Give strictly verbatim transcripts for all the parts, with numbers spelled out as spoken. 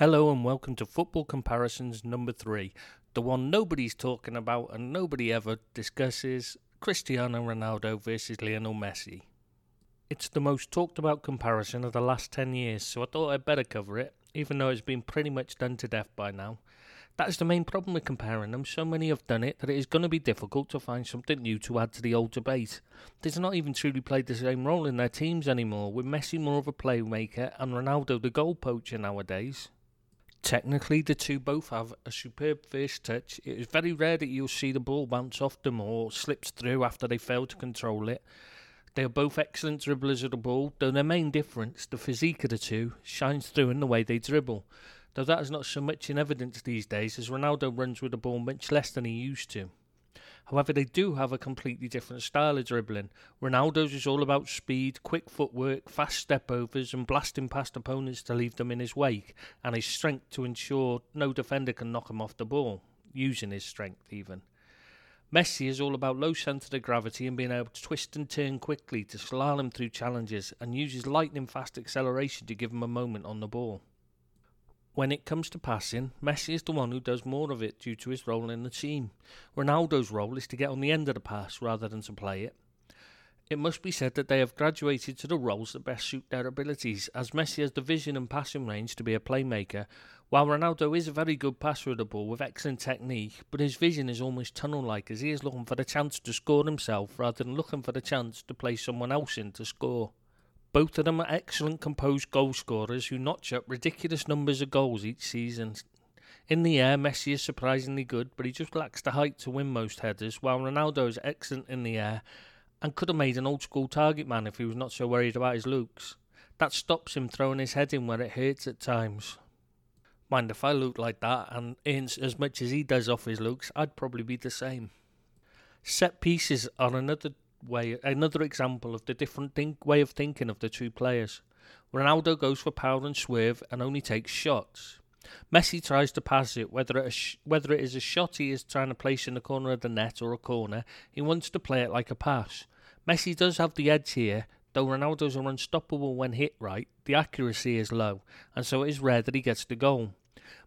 Hello and welcome to Football Comparisons number three, the one nobody's talking about and nobody ever discusses, Cristiano Ronaldo versus Lionel Messi. It's the most talked about comparison of the last ten years, so I thought I'd better cover it, even though it's been pretty much done to death by now. That's the main problem with comparing them. So many have done it that it is going to be difficult to find something new to add to the old debate. They've not even truly played the same role in their teams anymore, with Messi more of a playmaker and Ronaldo the goal poacher nowadays. Technically, the two both have a superb first touch. It is very rare that you'll see the ball bounce off them or slips through after they fail to control it. They are both excellent dribblers of the ball, though their main difference, the physique of the two, shines through in the way they dribble. Though that is not so much in evidence these days, as Ronaldo runs with the ball much less than he used to. However, they do have a completely different style of dribbling. Ronaldo's is all about speed, quick footwork, fast step-overs and blasting past opponents to leave them in his wake, and his strength to ensure no defender can knock him off the ball, using his strength even. Messi is all about low centre of gravity and being able to twist and turn quickly to slalom through challenges, and uses lightning-fast acceleration to give him a moment on the ball. When it comes to passing, Messi is the one who does more of it due to his role in the team. Ronaldo's role is to get on the end of the pass rather than to play it. It must be said that they have graduated to the roles that best suit their abilities, as Messi has the vision and passing range to be a playmaker, while Ronaldo is a very good passer of the ball with excellent technique, but his vision is almost tunnel-like, as he is looking for the chance to score himself rather than looking for the chance to play someone else in to score. Both of them are excellent composed goal scorers who notch up ridiculous numbers of goals each season. In the air, Messi is surprisingly good, but he just lacks the height to win most headers, while Ronaldo is excellent in the air and could have made an old-school target man if he was not so worried about his looks. That stops him throwing his head in where it hurts at times. Mind if I look like that and earns as much as he does off his looks, I'd probably be the same. Set pieces are another Way, another example of the different think, way of thinking of the two players. Ronaldo goes for power and swerve and only takes shots. Messi tries to pass it, whether it, sh- whether it is a shot he is trying to place in the corner of the net or a corner, he wants to play it like a pass. Messi does have the edge here, though Ronaldo's are unstoppable when hit right, the accuracy is low, and so it is rare that he gets the goal.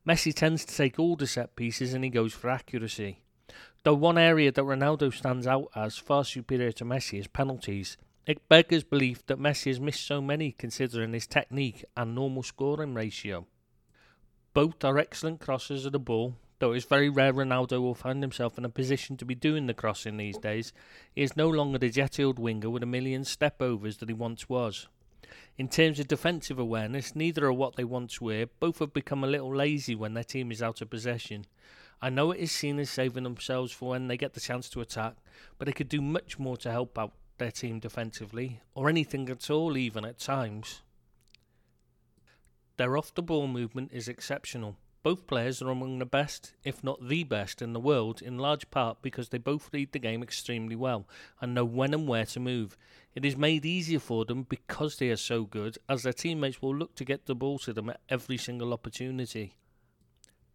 Messi tends to take all the set pieces and he goes for accuracy. Though one area that Ronaldo stands out as far superior to Messi is penalties. It beggars belief that Messi has missed so many considering his technique and normal scoring ratio. Both are excellent crossers of the ball, though it is very rare Ronaldo will find himself in a position to be doing the crossing these days. He is no longer the jet-heeled winger with a million step-overs that he once was. In terms of defensive awareness, neither are what they once were. Both have become a little lazy when their team is out of possession. I know it is seen as saving themselves for when they get the chance to attack, but they could do much more to help out their team defensively, or anything at all even at times. Their off-the-ball movement is exceptional. Both players are among the best, if not the best, in the world, in large part because they both read the game extremely well and know when and where to move. It is made easier for them because they are so good, as their teammates will look to get the ball to them at every single opportunity.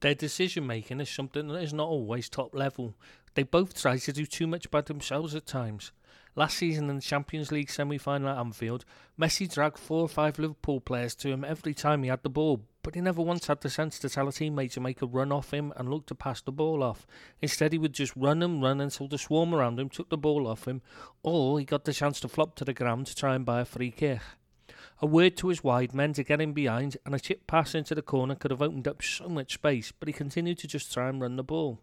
Their decision making is something that is not always top level. They both try to do too much by themselves at times. Last season in the Champions League semi-final at Anfield, Messi dragged four or five Liverpool players to him every time he had the ball, but he never once had the sense to tell a teammate to make a run off him and look to pass the ball off. Instead, he would just run and run until the swarm around him took the ball off him, or he got the chance to flop to the ground to try and buy a free kick. A word to his wide men to get him behind and a chip pass into the corner could have opened up so much space, but he continued to just try and run the ball.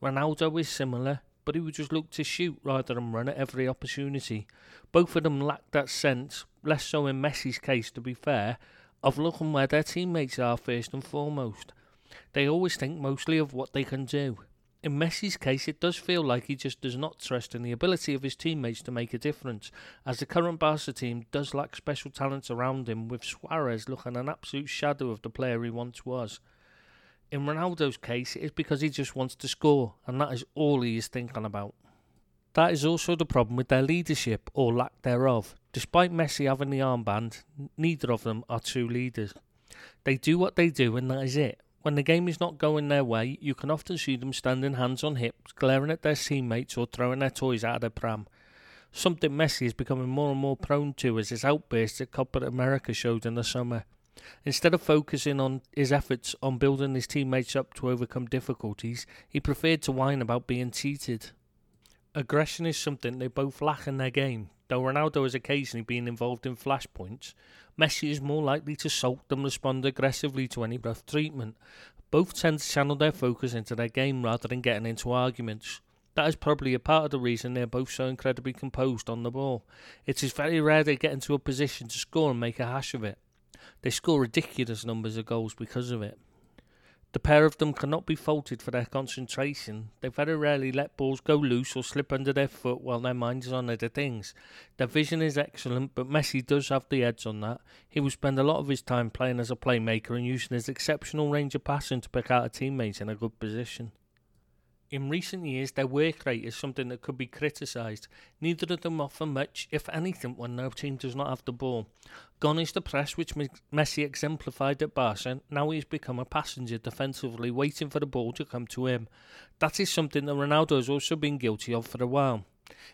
Ronaldo is similar, but he would just look to shoot rather than run at every opportunity. Both of them lacked that sense, less so in Messi's case to be fair, of looking where their teammates are first and foremost. They always think mostly of what they can do. In Messi's case, it does feel like he just does not trust in the ability of his teammates to make a difference, as the current Barca team does lack special talents around him, with Suarez looking an absolute shadow of the player he once was. In Ronaldo's case, it is because he just wants to score, and that is all he is thinking about. That is also the problem with their leadership, or lack thereof. Despite Messi having the armband, neither of them are true leaders. They do what they do, and that is it. When the game is not going their way, you can often see them standing hands on hips, glaring at their teammates or throwing their toys out of their pram. Something Messi is becoming more and more prone to, as his outbursts at Copa America showed in the summer. Instead of focusing on his efforts on building his teammates up to overcome difficulties, he preferred to whine about being cheated. Aggression is something they both lack in their game. Though Ronaldo is occasionally being involved in flashpoints, Messi is more likely to sulk than respond aggressively to any rough treatment. Both tend to channel their focus into their game rather than getting into arguments. That is probably a part of the reason they're both so incredibly composed on the ball. It is very rare they get into a position to score and make a hash of it. They score ridiculous numbers of goals because of it. The pair of them cannot be faulted for their concentration. They very rarely let balls go loose or slip under their foot while their mind is on other things. Their vision is excellent, but Messi does have the edge on that. He will spend a lot of his time playing as a playmaker and using his exceptional range of passing to pick out a teammate in a good position. In recent years, their work rate is something that could be criticised. Neither of them offer much, if anything, when their team does not have the ball. Gone is the press, which Messi exemplified at Barca. Now he has become a passenger defensively, waiting for the ball to come to him. That is something that Ronaldo has also been guilty of for a while.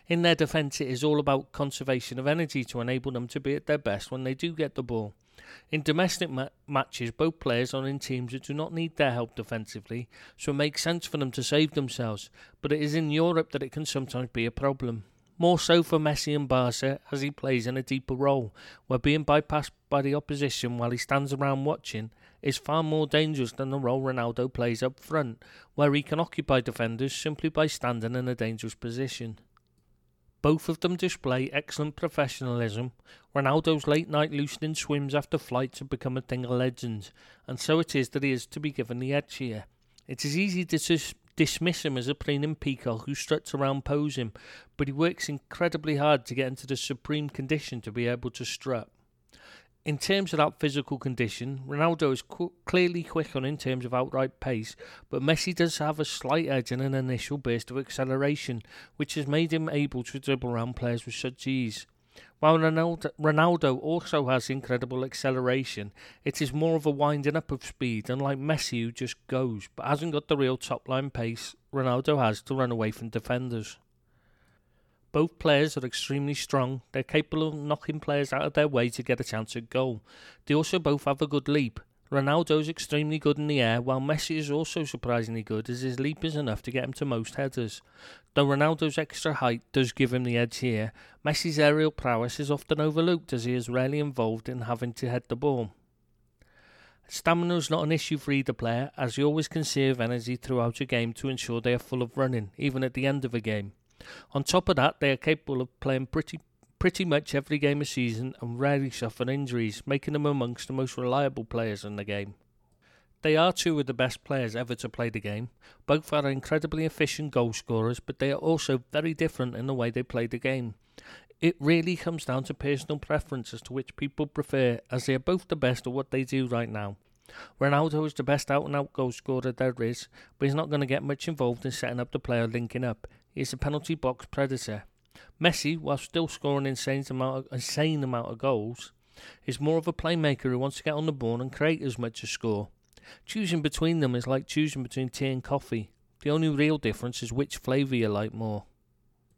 In their defence, it is all about conservation of energy to enable them to be at their best when they do get the ball. In domestic ma- matches, both players are in teams that do not need their help defensively, so it makes sense for them to save themselves, but it is in Europe that it can sometimes be a problem. More so for Messi and Barca, as he plays in a deeper role, where being bypassed by the opposition while he stands around watching is far more dangerous than the role Ronaldo plays up front, where he can occupy defenders simply by standing in a dangerous position. Both of them display excellent professionalism. Ronaldo's late-night loosening swims after flights have become a thing of legend, and so it is that he is to be given the edge here. It is easy to dis- dismiss him as a preening peacock who struts around posing, but he works incredibly hard to get into the supreme condition to be able to strut. In terms of that physical condition, Ronaldo is cu- clearly quicker in terms of outright pace, but Messi does have a slight edge in an initial burst of acceleration, which has made him able to dribble around players with such ease. While Ronaldo also has incredible acceleration, it is more of a winding up of speed, unlike Messi who just goes, but hasn't got the real top-line pace Ronaldo has to run away from defenders. Both players are extremely strong. They're capable of knocking players out of their way to get a chance at goal. They also both have a good leap. Ronaldo is extremely good in the air, while Messi is also surprisingly good, as his leap is enough to get him to most headers. Though Ronaldo's extra height does give him the edge here, Messi's aerial prowess is often overlooked as he is rarely involved in having to head the ball. Stamina is not an issue for either player, as he always conserve energy throughout a game to ensure they are full of running, even at the end of a game. On top of that, they are capable of playing pretty pretty much every game of season and rarely suffer injuries, making them amongst the most reliable players in the game. They are two of the best players ever to play the game. Both are incredibly efficient goal scorers, but they are also very different in the way they play the game. It really comes down to personal preference as to which people prefer, as they are both the best at what they do right now. Ronaldo is the best out-and-out goal scorer there is, but he's not going to get much involved in setting up the player linking up. He is a penalty box predator. Messi, while still scoring an insane amount of, insane amount of goals, is more of a playmaker who wants to get on the ball and create as much as score. Choosing between them is like choosing between tea and coffee. The only real difference is which flavour you like more.